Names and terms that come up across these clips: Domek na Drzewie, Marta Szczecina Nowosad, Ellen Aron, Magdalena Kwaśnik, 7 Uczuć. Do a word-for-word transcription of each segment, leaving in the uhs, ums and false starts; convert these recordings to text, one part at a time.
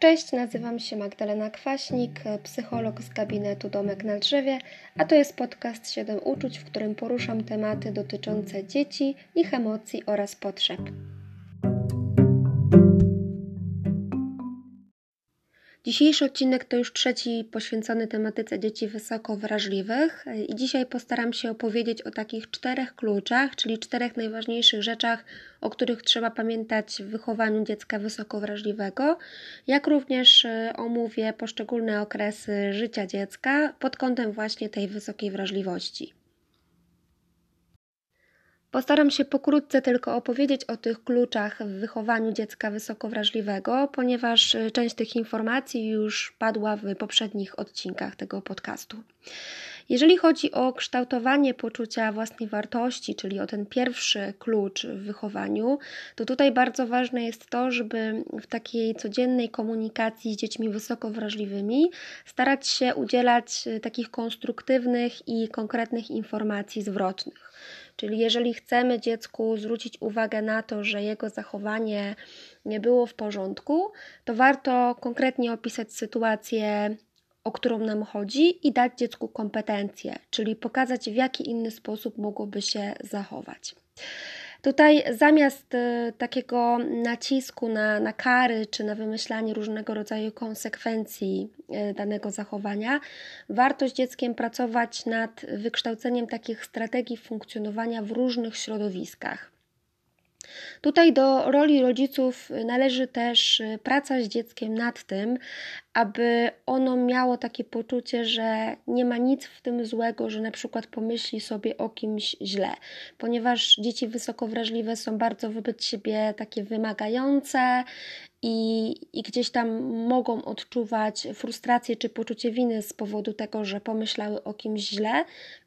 Cześć, nazywam się Magdalena Kwaśnik, psycholog z gabinetu Domek na Drzewie, a to jest podcast siedem Uczuć, w którym poruszam tematy dotyczące dzieci, ich emocji oraz potrzeb. Dzisiejszy odcinek to już trzeci poświęcony tematyce dzieci wysoko wrażliwych i dzisiaj postaram się opowiedzieć o takich czterech kluczach, czyli czterech najważniejszych rzeczach, o których trzeba pamiętać w wychowaniu dziecka wysoko wrażliwego, jak również omówię poszczególne okresy życia dziecka pod kątem właśnie tej wysokiej wrażliwości. Postaram się pokrótce tylko opowiedzieć o tych kluczach w wychowaniu dziecka wysoko wrażliwego, ponieważ część tych informacji już padła w poprzednich odcinkach tego podcastu. Jeżeli chodzi o kształtowanie poczucia własnej wartości, czyli o ten pierwszy klucz w wychowaniu, to tutaj bardzo ważne jest to, żeby w takiej codziennej komunikacji z dziećmi wysoko wrażliwymi starać się udzielać takich konstruktywnych i konkretnych informacji zwrotnych. Czyli jeżeli chcemy dziecku zwrócić uwagę na to, że jego zachowanie nie było w porządku, to warto konkretnie opisać sytuację, o którą nam chodzi i dać dziecku kompetencje, czyli pokazać, w jaki inny sposób mogłoby się zachować. Tutaj zamiast takiego nacisku na, na kary czy na wymyślanie różnego rodzaju konsekwencji danego zachowania, warto z dzieckiem pracować nad wykształceniem takich strategii funkcjonowania w różnych środowiskach. Tutaj do roli rodziców należy też praca z dzieckiem nad tym, aby ono miało takie poczucie, że nie ma nic w tym złego, że na przykład pomyśli sobie o kimś źle, ponieważ dzieci wysoko wrażliwe są bardzo wobec siebie takie wymagające i, i gdzieś tam mogą odczuwać frustrację czy poczucie winy z powodu tego, że pomyślały o kimś źle,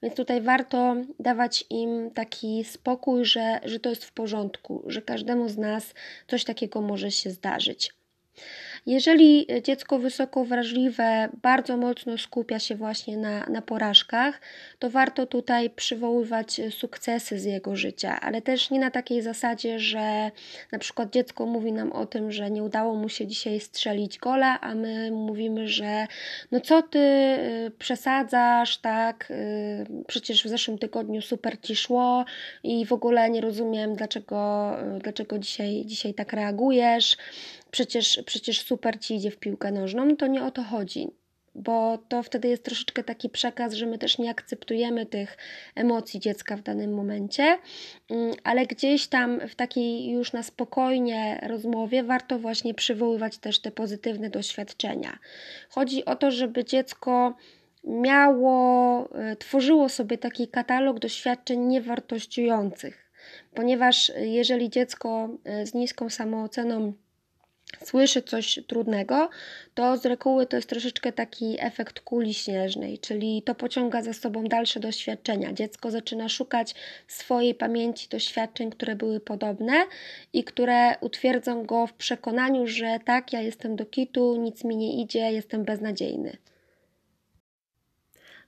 więc tutaj warto dawać im taki spokój, że, że to jest w porządku, że każdemu z nas coś takiego może się zdarzyć. Jeżeli dziecko wysoko wrażliwe bardzo mocno skupia się właśnie na, na porażkach, to warto tutaj przywoływać sukcesy z jego życia, ale też nie na takiej zasadzie, że na przykład dziecko mówi nam o tym, że nie udało mu się dzisiaj strzelić gola, a my mówimy, że no co ty przesadzasz, tak, przecież w zeszłym tygodniu super ci szło i w ogóle nie rozumiem, dlaczego, dlaczego dzisiaj, dzisiaj tak reagujesz. Przecież, przecież super ci idzie w piłkę nożną, to nie o to chodzi, bo to wtedy jest troszeczkę taki przekaz, że my też nie akceptujemy tych emocji dziecka w danym momencie, ale gdzieś tam w takiej już na spokojnie rozmowie warto właśnie przywoływać też te pozytywne doświadczenia. Chodzi o to, żeby dziecko miało, tworzyło sobie taki katalog doświadczeń niewartościujących, ponieważ jeżeli dziecko z niską samooceną słyszy coś trudnego, to z reguły to jest troszeczkę taki efekt kuli śnieżnej, czyli to pociąga za sobą dalsze doświadczenia. Dziecko zaczyna szukać w swojej pamięci doświadczeń, które były podobne i które utwierdzą go w przekonaniu, że tak, ja jestem do kitu, nic mi nie idzie, jestem beznadziejny.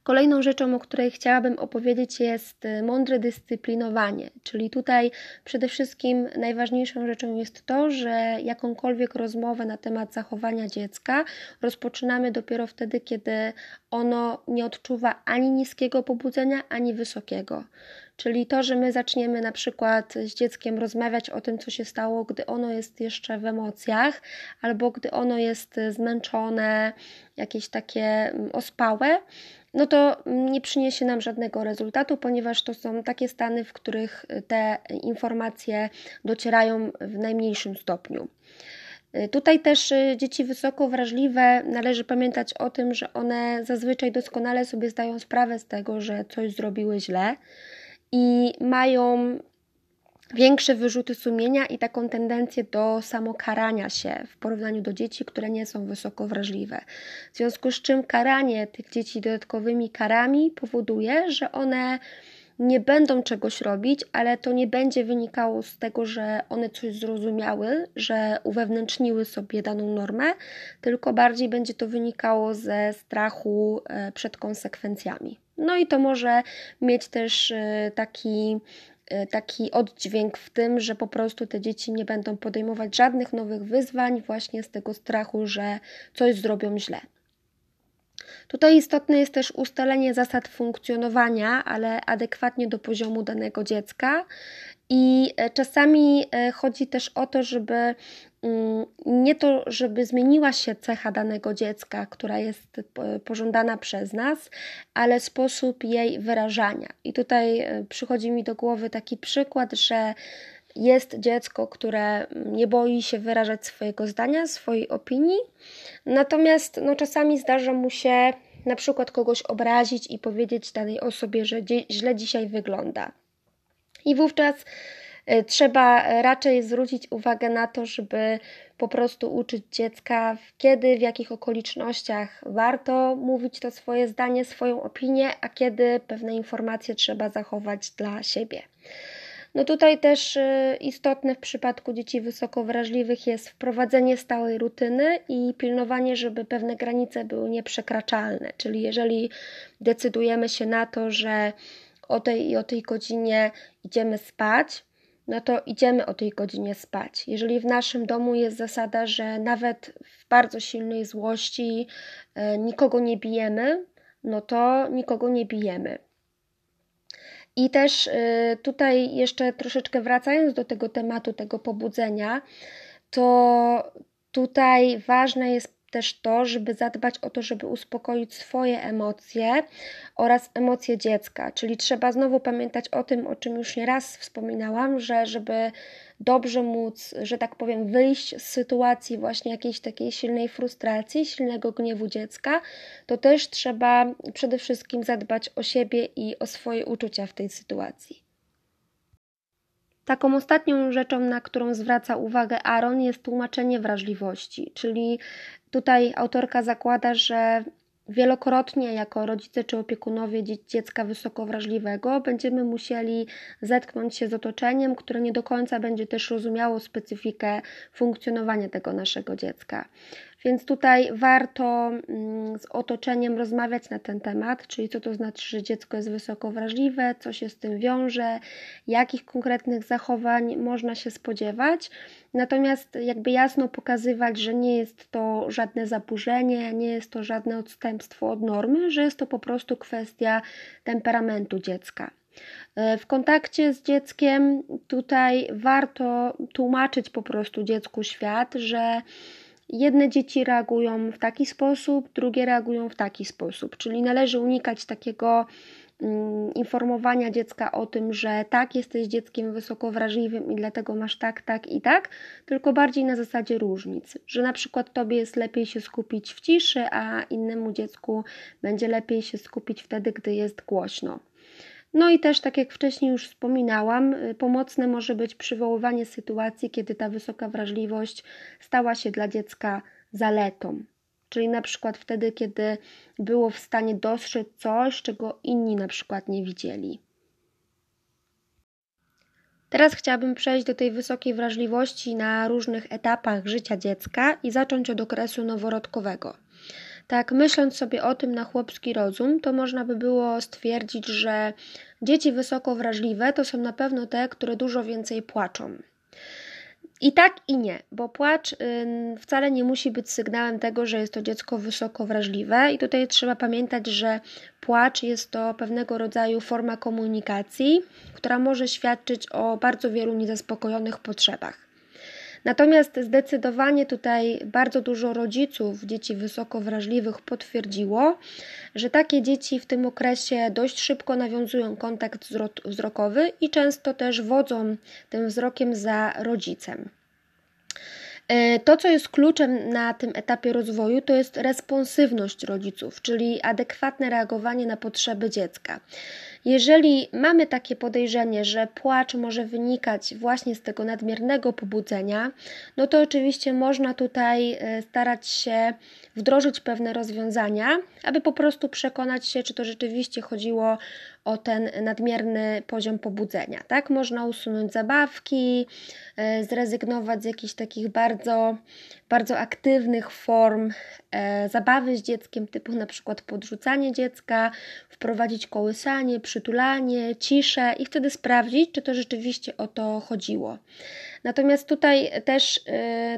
Kolejną rzeczą, o której chciałabym opowiedzieć, jest mądre dyscyplinowanie, czyli tutaj przede wszystkim najważniejszą rzeczą jest to, że jakąkolwiek rozmowę na temat zachowania dziecka rozpoczynamy dopiero wtedy, kiedy ono nie odczuwa ani niskiego pobudzenia, ani wysokiego. Czyli to, że my zaczniemy na przykład z dzieckiem rozmawiać o tym, co się stało, gdy ono jest jeszcze w emocjach, albo gdy ono jest zmęczone, jakieś takie ospałe, no to nie przyniesie nam żadnego rezultatu, ponieważ to są takie stany, w których te informacje docierają w najmniejszym stopniu. Tutaj też dzieci wysoko wrażliwe, należy pamiętać o tym, że one zazwyczaj doskonale sobie zdają sprawę z tego, że coś zrobiły źle i mają większe wyrzuty sumienia i taką tendencję do samokarania się w porównaniu do dzieci, które nie są wysoko wrażliwe. W związku z czym karanie tych dzieci dodatkowymi karami powoduje, że one nie będą czegoś robić, ale to nie będzie wynikało z tego, że one coś zrozumiały, że uwewnętrzniły sobie daną normę, tylko bardziej będzie to wynikało ze strachu przed konsekwencjami. No i to może mieć też taki, taki oddźwięk w tym, że po prostu te dzieci nie będą podejmować żadnych nowych wyzwań właśnie z tego strachu, że coś zrobią źle. Tutaj istotne jest też ustalenie zasad funkcjonowania, ale adekwatnie do poziomu danego dziecka. I czasami chodzi też o to, żeby nie to, żeby zmieniła się cecha danego dziecka, która jest pożądana przez nas, ale sposób jej wyrażania. I tutaj przychodzi mi do głowy taki przykład, że jest dziecko, które nie boi się wyrażać swojego zdania, swojej opinii, natomiast no, czasami zdarza mu się na przykład kogoś obrazić i powiedzieć danej osobie, że źle dzisiaj wygląda. I wówczas trzeba raczej zwrócić uwagę na to, żeby po prostu uczyć dziecka, kiedy, w jakich okolicznościach warto mówić to swoje zdanie, swoją opinię, a kiedy pewne informacje trzeba zachować dla siebie. No tutaj też istotne w przypadku dzieci wysoko wrażliwych jest wprowadzenie stałej rutyny i pilnowanie, żeby pewne granice były nieprzekraczalne. Czyli jeżeli decydujemy się na to, że o tej i o tej godzinie idziemy spać, no to idziemy o tej godzinie spać. Jeżeli w naszym domu jest zasada, że nawet w bardzo silnej złości nikogo nie bijemy, no to nikogo nie bijemy. I też tutaj jeszcze troszeczkę wracając do tego tematu, tego pobudzenia, to tutaj ważne jest też to, żeby zadbać o to, żeby uspokoić swoje emocje oraz emocje dziecka. Czyli trzeba znowu pamiętać o tym, o czym już nieraz wspominałam, że żeby dobrze móc, że tak powiem, wyjść z sytuacji właśnie jakiejś takiej silnej frustracji, silnego gniewu dziecka, to też trzeba przede wszystkim zadbać o siebie i o swoje uczucia w tej sytuacji. Taką ostatnią rzeczą, na którą zwraca uwagę Aron, jest tłumaczenie wrażliwości, czyli tutaj autorka zakłada, że wielokrotnie jako rodzice czy opiekunowie dziecka wysoko wrażliwego będziemy musieli zetknąć się z otoczeniem, które nie do końca będzie też rozumiało specyfikę funkcjonowania tego naszego dziecka. Więc tutaj warto z otoczeniem rozmawiać na ten temat, czyli co to znaczy, że dziecko jest wysoko wrażliwe, co się z tym wiąże, jakich konkretnych zachowań można się spodziewać. Natomiast jakby jasno pokazywać, że nie jest to żadne zaburzenie, nie jest to żadne odstępstwo od normy, że jest to po prostu kwestia temperamentu dziecka. W kontakcie z dzieckiem tutaj warto tłumaczyć po prostu dziecku świat, że jedne dzieci reagują w taki sposób, drugie reagują w taki sposób, czyli należy unikać takiego mm, informowania dziecka o tym, że tak, jesteś dzieckiem wysoko wrażliwym i dlatego masz tak, tak i tak, tylko bardziej na zasadzie różnic, że na przykład tobie jest lepiej się skupić w ciszy, a innemu dziecku będzie lepiej się skupić wtedy, gdy jest głośno. No i też, tak jak wcześniej już wspominałam, pomocne może być przywoływanie sytuacji, kiedy ta wysoka wrażliwość stała się dla dziecka zaletą. Czyli na przykład wtedy, kiedy było w stanie dostrzec coś, czego inni na przykład nie widzieli. Teraz chciałabym przejść do tej wysokiej wrażliwości na różnych etapach życia dziecka i zacząć od okresu noworodkowego. Tak, myśląc sobie o tym na chłopski rozum, to można by było stwierdzić, że dzieci wysoko wrażliwe to są na pewno te, które dużo więcej płaczą. I tak i nie, bo płacz wcale nie musi być sygnałem tego, że jest to dziecko wysoko wrażliwe i tutaj trzeba pamiętać, że płacz jest to pewnego rodzaju forma komunikacji, która może świadczyć o bardzo wielu niezaspokojonych potrzebach. Natomiast zdecydowanie tutaj bardzo dużo rodziców dzieci wysoko wrażliwych potwierdziło, że takie dzieci w tym okresie dość szybko nawiązują kontakt wzrokowy i często też wodzą tym wzrokiem za rodzicem. To, co jest kluczem na tym etapie rozwoju, to jest responsywność rodziców, czyli adekwatne reagowanie na potrzeby dziecka. Jeżeli mamy takie podejrzenie, że płacz może wynikać właśnie z tego nadmiernego pobudzenia, no to oczywiście można tutaj starać się wdrożyć pewne rozwiązania, aby po prostu przekonać się, czy to rzeczywiście chodziło o ten nadmierny poziom pobudzenia. Tak? Można usunąć zabawki, zrezygnować z jakichś takich bardzo, bardzo aktywnych form zabawy z dzieckiem, typu na przykład podrzucanie dziecka, wprowadzić kołysanie, przytulanie, ciszę i wtedy sprawdzić, czy to rzeczywiście o to chodziło. Natomiast tutaj też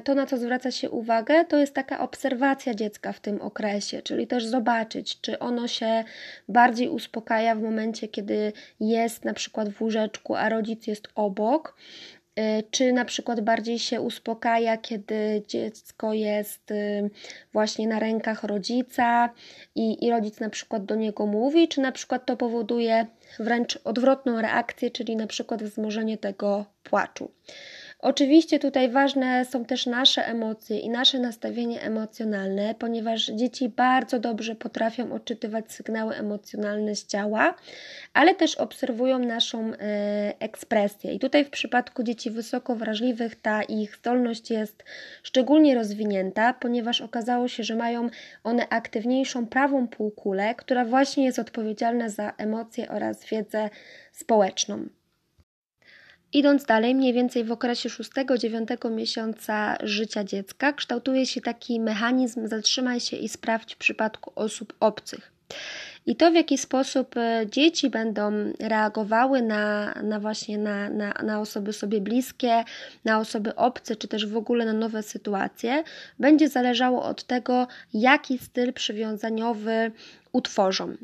to, na co zwraca się uwagę, to jest taka obserwacja dziecka w tym okresie, czyli też zobaczyć, czy ono się bardziej uspokaja w momencie, kiedy jest na przykład w łóżeczku, a rodzic jest obok, czy na przykład bardziej się uspokaja, kiedy dziecko jest właśnie na rękach rodzica i, i rodzic na przykład do niego mówi, czy na przykład to powoduje wręcz odwrotną reakcję, czyli na przykład wzmożenie tego płaczu. Oczywiście tutaj ważne są też nasze emocje i nasze nastawienie emocjonalne, ponieważ dzieci bardzo dobrze potrafią odczytywać sygnały emocjonalne z ciała, ale też obserwują naszą y, ekspresję. I tutaj w przypadku dzieci wysoko wrażliwych ta ich zdolność jest szczególnie rozwinięta, ponieważ okazało się, że mają one aktywniejszą prawą półkulę, która właśnie jest odpowiedzialna za emocje oraz wiedzę społeczną. Idąc dalej, mniej więcej w okresie szóstego do dziewiątego miesiąca życia dziecka kształtuje się taki mechanizm zatrzymaj się i sprawdź w przypadku osób obcych. I to, w jaki sposób dzieci będą reagowały na, na właśnie na, na, na osoby sobie bliskie, na osoby obce, czy też w ogóle na nowe sytuacje, będzie zależało od tego, jaki styl przywiązaniowy utworzą.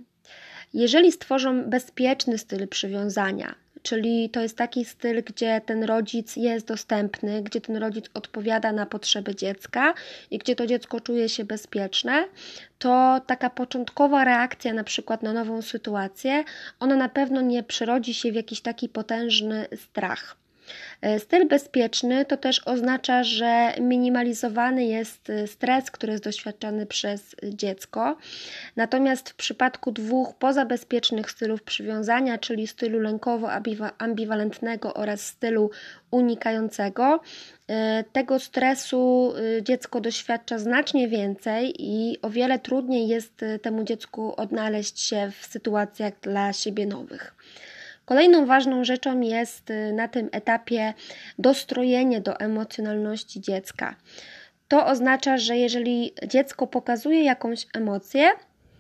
Jeżeli stworzą bezpieczny styl przywiązania, czyli to jest taki styl, gdzie ten rodzic jest dostępny, gdzie ten rodzic odpowiada na potrzeby dziecka i gdzie to dziecko czuje się bezpieczne, to taka początkowa reakcja na przykład na nową sytuację, ona na pewno nie przerodzi się w jakiś taki potężny strach. Styl bezpieczny to też oznacza, że minimalizowany jest stres, który jest doświadczany przez dziecko. Natomiast w przypadku dwóch pozabezpiecznych stylów przywiązania, czyli stylu lękowo-ambiwalentnego oraz stylu unikającego, tego stresu dziecko doświadcza znacznie więcej i o wiele trudniej jest temu dziecku odnaleźć się w sytuacjach dla siebie nowych. Kolejną ważną rzeczą jest na tym etapie dostrojenie do emocjonalności dziecka. To oznacza, że jeżeli dziecko pokazuje jakąś emocję,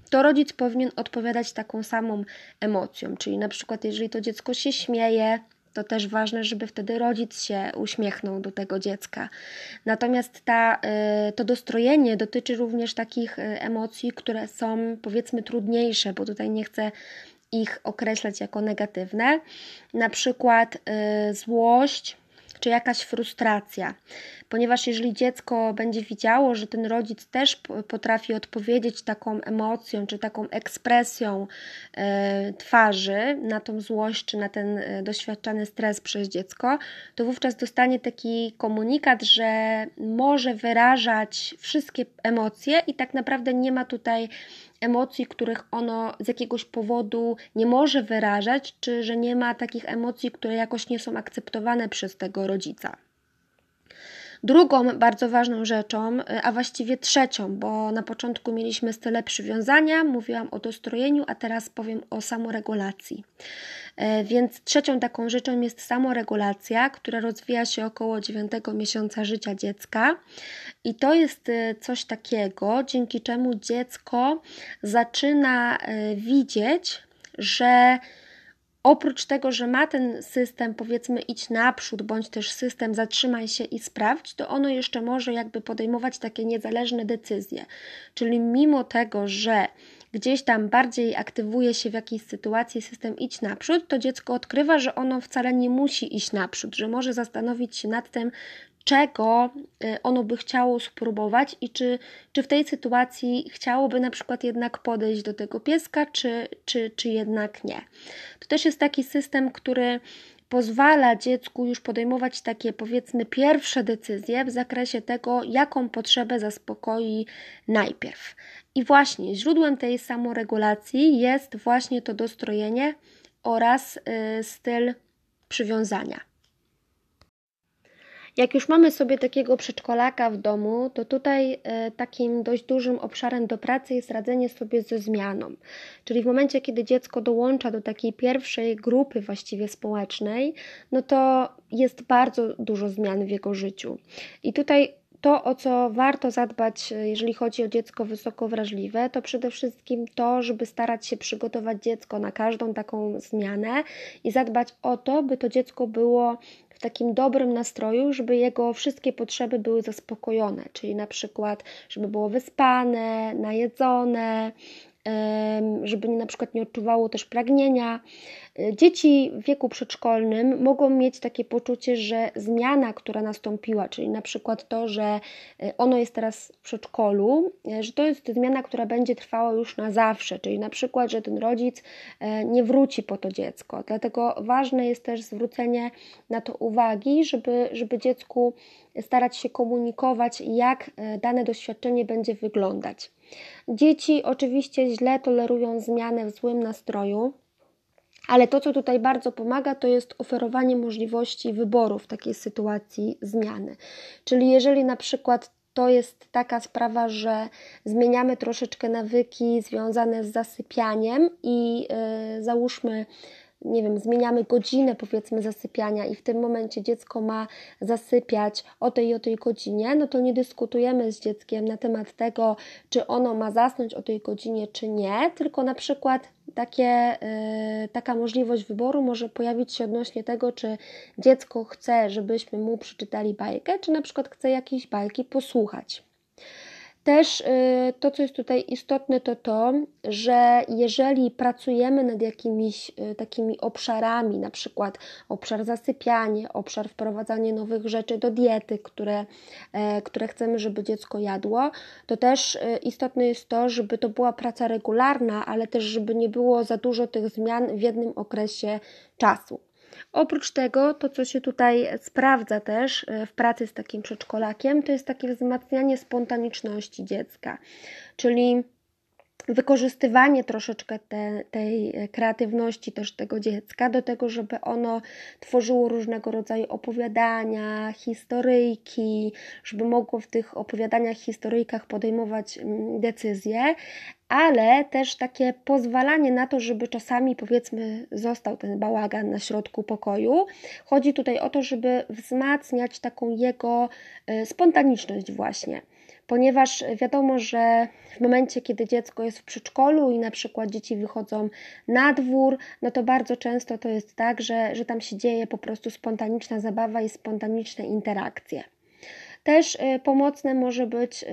to rodzic powinien odpowiadać taką samą emocją. Czyli na przykład jeżeli to dziecko się śmieje, to też ważne, żeby wtedy rodzic się uśmiechnął do tego dziecka. Natomiast ta, to dostrojenie dotyczy również takich emocji, które są powiedzmy trudniejsze, bo tutaj nie chcę ich określać jako negatywne, na przykład y, złość czy jakaś frustracja, ponieważ jeżeli dziecko będzie widziało, że ten rodzic też potrafi odpowiedzieć taką emocją czy taką ekspresją y, twarzy na tą złość czy na ten y, doświadczany stres przez dziecko, to wówczas dostanie taki komunikat, że może wyrażać wszystkie emocje i tak naprawdę nie ma tutaj emocji, których ono z jakiegoś powodu nie może wyrażać, czy że nie ma takich emocji, które jakoś nie są akceptowane przez tego rodzica. Drugą bardzo ważną rzeczą, a właściwie trzecią, bo na początku mieliśmy style przywiązania, mówiłam o dostrojeniu, a teraz powiem o samoregulacji. Więc trzecią taką rzeczą jest samoregulacja, która rozwija się około dziewiątego miesiąca życia dziecka i to jest coś takiego, dzięki czemu dziecko zaczyna widzieć, że oprócz tego, że ma ten system powiedzmy idź naprzód, bądź też system zatrzymaj się i sprawdź, to ono jeszcze może jakby podejmować takie niezależne decyzje. Czyli mimo tego, że gdzieś tam bardziej aktywuje się w jakiejś sytuacji system idź naprzód, to dziecko odkrywa, że ono wcale nie musi iść naprzód, że może zastanowić się nad tym, czego ono by chciało spróbować i czy, czy w tej sytuacji chciałoby na przykład jednak podejść do tego pieska, czy, czy, czy jednak nie. To też jest taki system, który pozwala dziecku już podejmować takie powiedzmy pierwsze decyzje w zakresie tego, jaką potrzebę zaspokoi najpierw. I właśnie źródłem tej samoregulacji jest właśnie to dostrojenie oraz y, styl przywiązania. Jak już mamy sobie takiego przedszkolaka w domu, to tutaj y, takim dość dużym obszarem do pracy jest radzenie sobie ze zmianą. Czyli w momencie, kiedy dziecko dołącza do takiej pierwszej grupy właściwie społecznej, no to jest bardzo dużo zmian w jego życiu. I tutaj to, o co warto zadbać, jeżeli chodzi o dziecko wysoko wrażliwe, to przede wszystkim to, żeby starać się przygotować dziecko na każdą taką zmianę i zadbać o to, by to dziecko było w takim dobrym nastroju, żeby jego wszystkie potrzeby były zaspokojone, czyli na przykład, żeby było wyspane, najedzone, żeby na przykład nie odczuwało też pragnienia. Dzieci w wieku przedszkolnym mogą mieć takie poczucie, że zmiana, która nastąpiła, czyli na przykład to, że ono jest teraz w przedszkolu, że to jest zmiana, która będzie trwała już na zawsze, czyli na przykład, że ten rodzic nie wróci po to dziecko. Dlatego ważne jest też zwrócenie na to uwagi, żeby, żeby dziecku starać się komunikować, jak dane doświadczenie będzie wyglądać. Dzieci oczywiście źle tolerują zmianę w złym nastroju, ale to, co tutaj bardzo pomaga, to jest oferowanie możliwości wyboru w takiej sytuacji zmiany. Czyli jeżeli na przykład to jest taka sprawa, że zmieniamy troszeczkę nawyki związane z zasypianiem i yy, załóżmy, nie wiem, zmieniamy godzinę, powiedzmy, zasypiania i w tym momencie dziecko ma zasypiać o tej i o tej godzinie, no to nie dyskutujemy z dzieckiem na temat tego, czy ono ma zasnąć o tej godzinie, czy nie, tylko na przykład takie, yy, taka możliwość wyboru może pojawić się odnośnie tego, czy dziecko chce, żebyśmy mu przeczytali bajkę, czy na przykład chce jakiejś bajki posłuchać. Też to, co jest tutaj istotne, to to, że jeżeli pracujemy nad jakimiś takimi obszarami, na przykład obszar zasypianie, obszar wprowadzanie nowych rzeczy do diety, które, które chcemy, żeby dziecko jadło, to też istotne jest to, żeby to była praca regularna, ale też żeby nie było za dużo tych zmian w jednym okresie czasu. Oprócz tego, to co się tutaj sprawdza też w pracy z takim przedszkolakiem, to jest takie wzmacnianie spontaniczności dziecka, czyli wykorzystywanie troszeczkę te, tej kreatywności też tego dziecka do tego, żeby ono tworzyło różnego rodzaju opowiadania, historyjki, żeby mogło w tych opowiadaniach, historyjkach podejmować decyzje, ale też takie pozwalanie na to, żeby czasami, powiedzmy, został ten bałagan na środku pokoju. Chodzi tutaj o to, żeby wzmacniać taką jego spontaniczność właśnie. Ponieważ wiadomo, że w momencie, kiedy dziecko jest w przedszkolu i na przykład dzieci wychodzą na dwór, no to bardzo często to jest tak, że, że tam się dzieje po prostu spontaniczna zabawa i spontaniczne interakcje. Też pomocne może być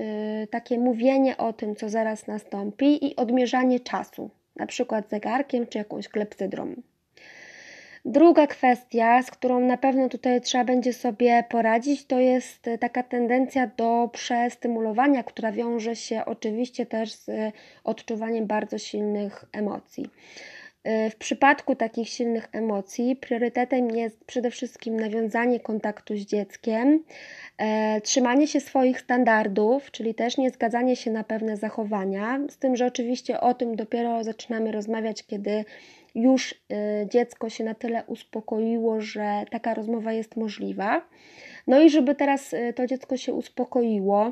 takie mówienie o tym, co zaraz nastąpi i odmierzanie czasu, na przykład zegarkiem czy jakąś klepsydrą. Druga kwestia, z którą na pewno tutaj trzeba będzie sobie poradzić, to jest taka tendencja do przestymulowania, która wiąże się oczywiście też z odczuwaniem bardzo silnych emocji. W przypadku takich silnych emocji priorytetem jest przede wszystkim nawiązanie kontaktu z dzieckiem, e, trzymanie się swoich standardów, czyli też nie zgadzanie się na pewne zachowania, z tym, że oczywiście o tym dopiero zaczynamy rozmawiać, kiedy już e, dziecko się na tyle uspokoiło, że taka rozmowa jest możliwa. No i żeby teraz e, to dziecko się uspokoiło,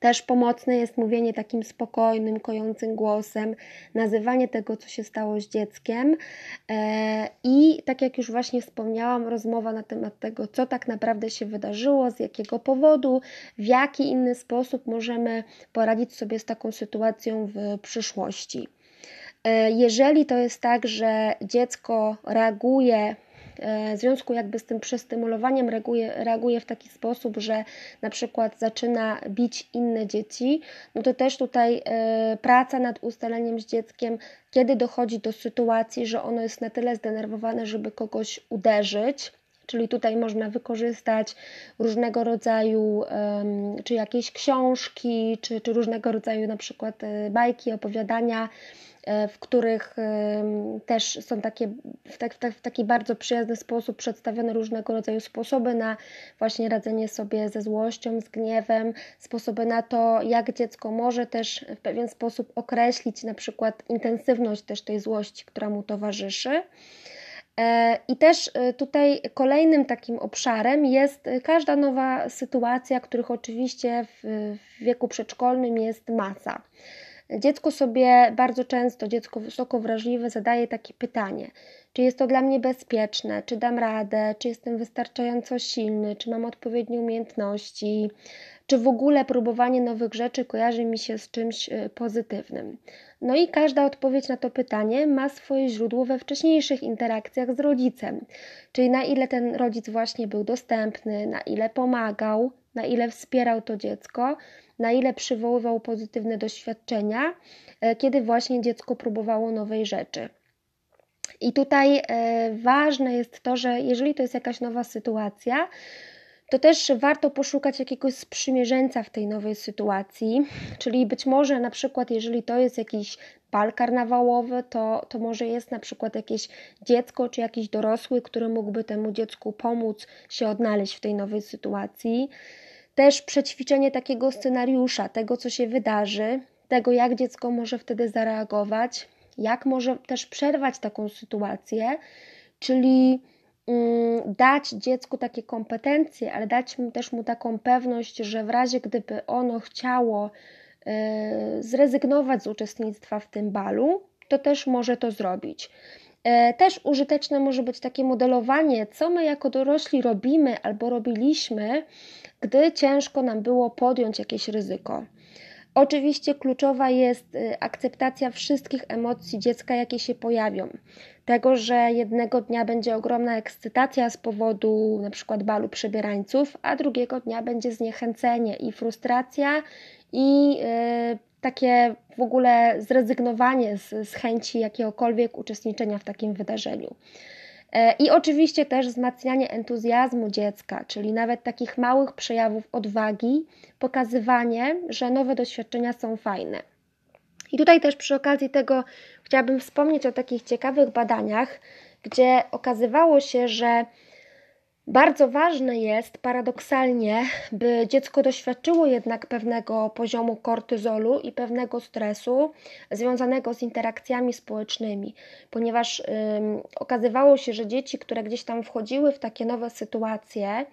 też pomocne jest mówienie takim spokojnym, kojącym głosem, nazywanie tego, co się stało z dzieckiem i tak jak już właśnie wspomniałam, rozmowa na temat tego, co tak naprawdę się wydarzyło, z jakiego powodu, w jaki inny sposób możemy poradzić sobie z taką sytuacją w przyszłości. Jeżeli to jest tak, że dziecko reaguje w związku jakby z tym przestymulowaniem reaguje, reaguje w taki sposób, że na przykład zaczyna bić inne dzieci, no to też tutaj y, praca nad ustaleniem z dzieckiem, kiedy dochodzi do sytuacji, że ono jest na tyle zdenerwowane, żeby kogoś uderzyć, czyli tutaj można wykorzystać różnego rodzaju y, czy jakieś książki, czy, czy różnego rodzaju na przykład y, bajki, opowiadania, w których też są takie w, tak, w taki bardzo przyjazny sposób przedstawione różnego rodzaju sposoby na właśnie radzenie sobie ze złością, z gniewem, sposoby na to, jak dziecko może też w pewien sposób określić na przykład intensywność też tej złości, która mu towarzyszy. I też tutaj kolejnym takim obszarem jest każda nowa sytuacja, których oczywiście w, w wieku przedszkolnym jest masa. Dziecko sobie bardzo często, dziecko wysoko wrażliwe zadaje takie pytanie, czy jest to dla mnie bezpieczne, czy dam radę, czy jestem wystarczająco silny, czy mam odpowiednie umiejętności, czy w ogóle próbowanie nowych rzeczy kojarzy mi się z czymś pozytywnym. No i każda odpowiedź na to pytanie ma swoje źródło we wcześniejszych interakcjach z rodzicem, czyli na ile ten rodzic właśnie był dostępny, na ile pomagał, na ile wspierał to dziecko, na ile przywoływał pozytywne doświadczenia, kiedy właśnie dziecko próbowało nowej rzeczy. I tutaj ważne jest to, że jeżeli to jest jakaś nowa sytuacja, to też warto poszukać jakiegoś sprzymierzeńca w tej nowej sytuacji, czyli być może na przykład jeżeli to jest jakiś bal karnawałowy, to, to może jest na przykład jakieś dziecko czy jakiś dorosły, który mógłby temu dziecku pomóc się odnaleźć w tej nowej sytuacji. Też przećwiczenie takiego scenariusza, tego co się wydarzy, tego jak dziecko może wtedy zareagować, jak może też przerwać taką sytuację, czyli dać dziecku takie kompetencje, ale dać mu też mu taką pewność, że w razie gdyby ono chciało zrezygnować z uczestnictwa w tym balu, to też może to zrobić. Też użyteczne może być takie modelowanie, co my jako dorośli robimy albo robiliśmy, gdy ciężko nam było podjąć jakieś ryzyko. Oczywiście kluczowa jest akceptacja wszystkich emocji dziecka, jakie się pojawią. Tego, że jednego dnia będzie ogromna ekscytacja z powodu na przykład balu przebierańców, a drugiego dnia będzie zniechęcenie i frustracja i yy, takie w ogóle zrezygnowanie z, z chęci jakiegokolwiek uczestniczenia w takim wydarzeniu. I oczywiście też wzmacnianie entuzjazmu dziecka, czyli nawet takich małych przejawów odwagi, pokazywanie, że nowe doświadczenia są fajne. I tutaj też przy okazji tego chciałabym wspomnieć o takich ciekawych badaniach, gdzie okazywało się, że bardzo ważne jest paradoksalnie, by dziecko doświadczyło jednak pewnego poziomu kortyzolu i pewnego stresu związanego z interakcjami społecznymi, ponieważ ym, okazywało się, że dzieci, które gdzieś tam wchodziły w takie nowe sytuacje,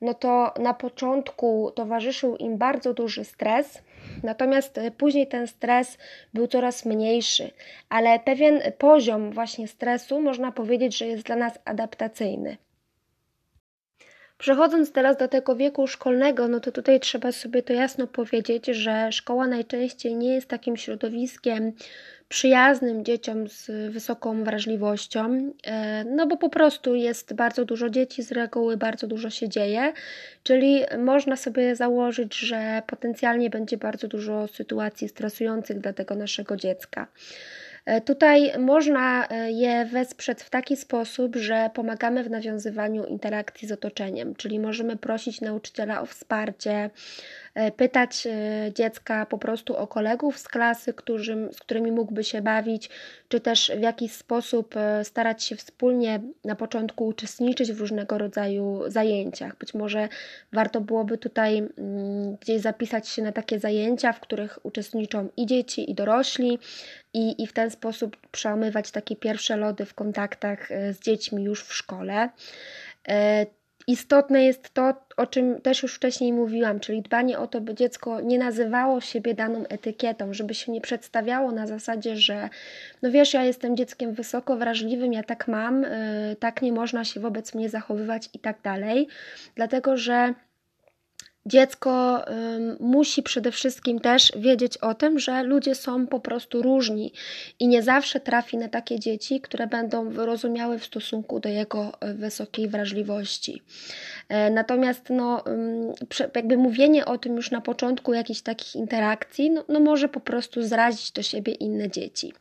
no to na początku towarzyszył im bardzo duży stres, natomiast później ten stres był coraz mniejszy, ale pewien poziom właśnie stresu można powiedzieć, że jest dla nas adaptacyjny. Przechodząc teraz do tego wieku szkolnego, no to tutaj trzeba sobie to jasno powiedzieć, że szkoła najczęściej nie jest takim środowiskiem przyjaznym dzieciom z wysoką wrażliwością, no bo po prostu jest bardzo dużo dzieci, z reguły bardzo dużo się dzieje, czyli można sobie założyć, że potencjalnie będzie bardzo dużo sytuacji stresujących dla tego naszego dziecka. Tutaj można je wesprzeć w taki sposób, że pomagamy w nawiązywaniu interakcji z otoczeniem, czyli możemy prosić nauczyciela o wsparcie, pytać dziecka po prostu o kolegów z klasy, którzy, z którymi mógłby się bawić, czy też w jakiś sposób starać się wspólnie na początku uczestniczyć w różnego rodzaju zajęciach. Być może warto byłoby tutaj gdzieś zapisać się na takie zajęcia, w których uczestniczą i dzieci, i dorośli, i, i w ten sposób przełamywać takie pierwsze lody w kontaktach z dziećmi już w szkole. Istotne jest to, o czym też już wcześniej mówiłam, czyli dbanie o to, by dziecko nie nazywało siebie daną etykietą, żeby się nie przedstawiało na zasadzie, że no wiesz, ja jestem dzieckiem wysoko wrażliwym, ja tak mam, yy, tak nie można się wobec mnie zachowywać i tak dalej, dlatego że dziecko y, musi przede wszystkim też wiedzieć o tym, że ludzie są po prostu różni i nie zawsze trafi na takie dzieci, które będą wyrozumiałe w stosunku do jego wysokiej wrażliwości. Y, natomiast no, y, jakby mówienie o tym już na początku jakichś takich interakcji no, no może po prostu zrazić do siebie inne dzieci.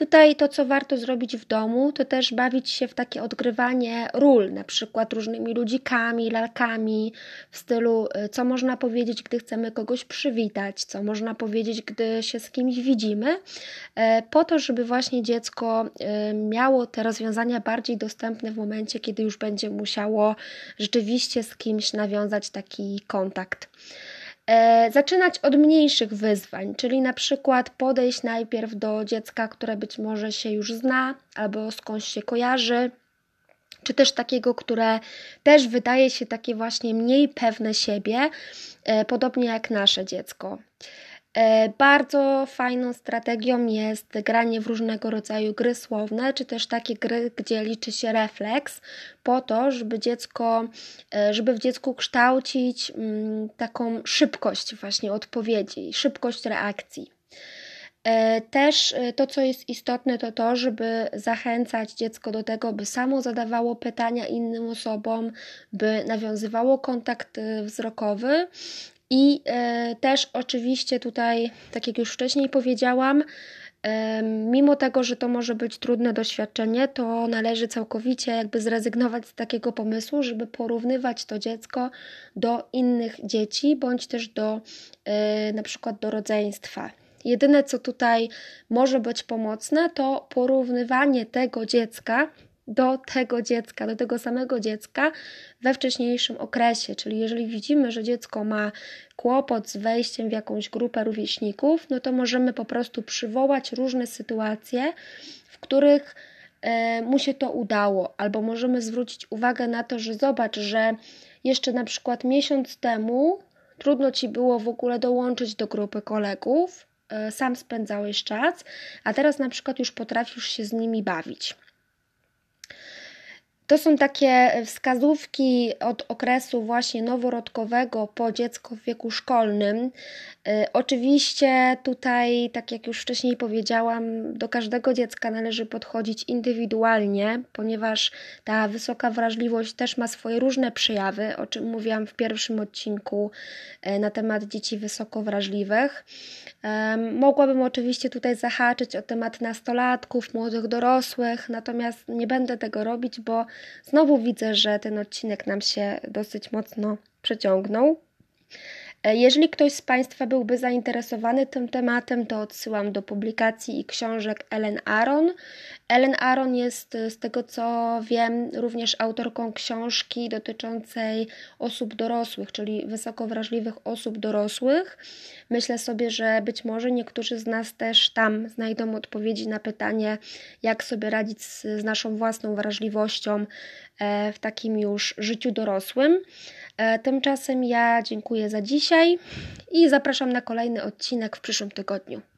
Tutaj to, co warto zrobić w domu, to też bawić się w takie odgrywanie ról, na przykład różnymi ludzikami, lalkami, w stylu co można powiedzieć, gdy chcemy kogoś przywitać, co można powiedzieć, gdy się z kimś widzimy, po to, żeby właśnie dziecko miało te rozwiązania bardziej dostępne w momencie, kiedy już będzie musiało rzeczywiście z kimś nawiązać taki kontakt. Zaczynać od mniejszych wyzwań, czyli na przykład podejść najpierw do dziecka, które być może się już zna albo skądś się kojarzy, czy też takiego, które też wydaje się takie właśnie mniej pewne siebie, podobnie jak nasze dziecko. Bardzo fajną strategią jest granie w różnego rodzaju gry słowne, czy też takie gry, gdzie liczy się refleks, po to, żeby dziecko, żeby w dziecku kształcić taką szybkość właśnie odpowiedzi, szybkość reakcji. Też to, co jest istotne, to to, żeby zachęcać dziecko do tego, by samo zadawało pytania innym osobom, by nawiązywało kontakt wzrokowy. I y, też oczywiście tutaj, tak jak już wcześniej powiedziałam, y, mimo tego, że to może być trudne doświadczenie, to należy całkowicie jakby zrezygnować z takiego pomysłu, żeby porównywać to dziecko do innych dzieci, bądź też do y, na przykład do rodzeństwa. Jedyne, co tutaj może być pomocne, to porównywanie tego dziecka do tego dziecka, do tego samego dziecka we wcześniejszym okresie. Czyli jeżeli widzimy, że dziecko ma kłopot z wejściem w jakąś grupę rówieśników, no to możemy po prostu przywołać różne sytuacje, w których y, mu się to udało. Albo możemy zwrócić uwagę na to, że zobacz, że jeszcze na przykład miesiąc temu trudno Ci było w ogóle dołączyć do grupy kolegów, y, sam spędzałeś czas, a teraz na przykład już potrafisz się z nimi bawić. To są takie wskazówki od okresu właśnie noworodkowego po dziecko w wieku szkolnym. Oczywiście tutaj, tak jak już wcześniej powiedziałam, do każdego dziecka należy podchodzić indywidualnie, ponieważ ta wysoka wrażliwość też ma swoje różne przejawy, o czym mówiłam w pierwszym odcinku na temat dzieci wysoko wrażliwych. Mogłabym oczywiście tutaj zahaczyć o temat nastolatków, młodych dorosłych, natomiast nie będę tego robić, bo znowu widzę, że ten odcinek nam się dosyć mocno przeciągnął. Jeżeli ktoś z Państwa byłby zainteresowany tym tematem, to odsyłam do publikacji i książek Ellen Aron. Ellen Aron jest, z tego co wiem, również autorką książki dotyczącej osób dorosłych, czyli wysoko wrażliwych osób dorosłych. Myślę sobie, że być może niektórzy z nas też tam znajdą odpowiedzi na pytanie, jak sobie radzić z, z naszą własną wrażliwością w takim już życiu dorosłym. Tymczasem ja dziękuję za dziś i zapraszam na kolejny odcinek w przyszłym tygodniu.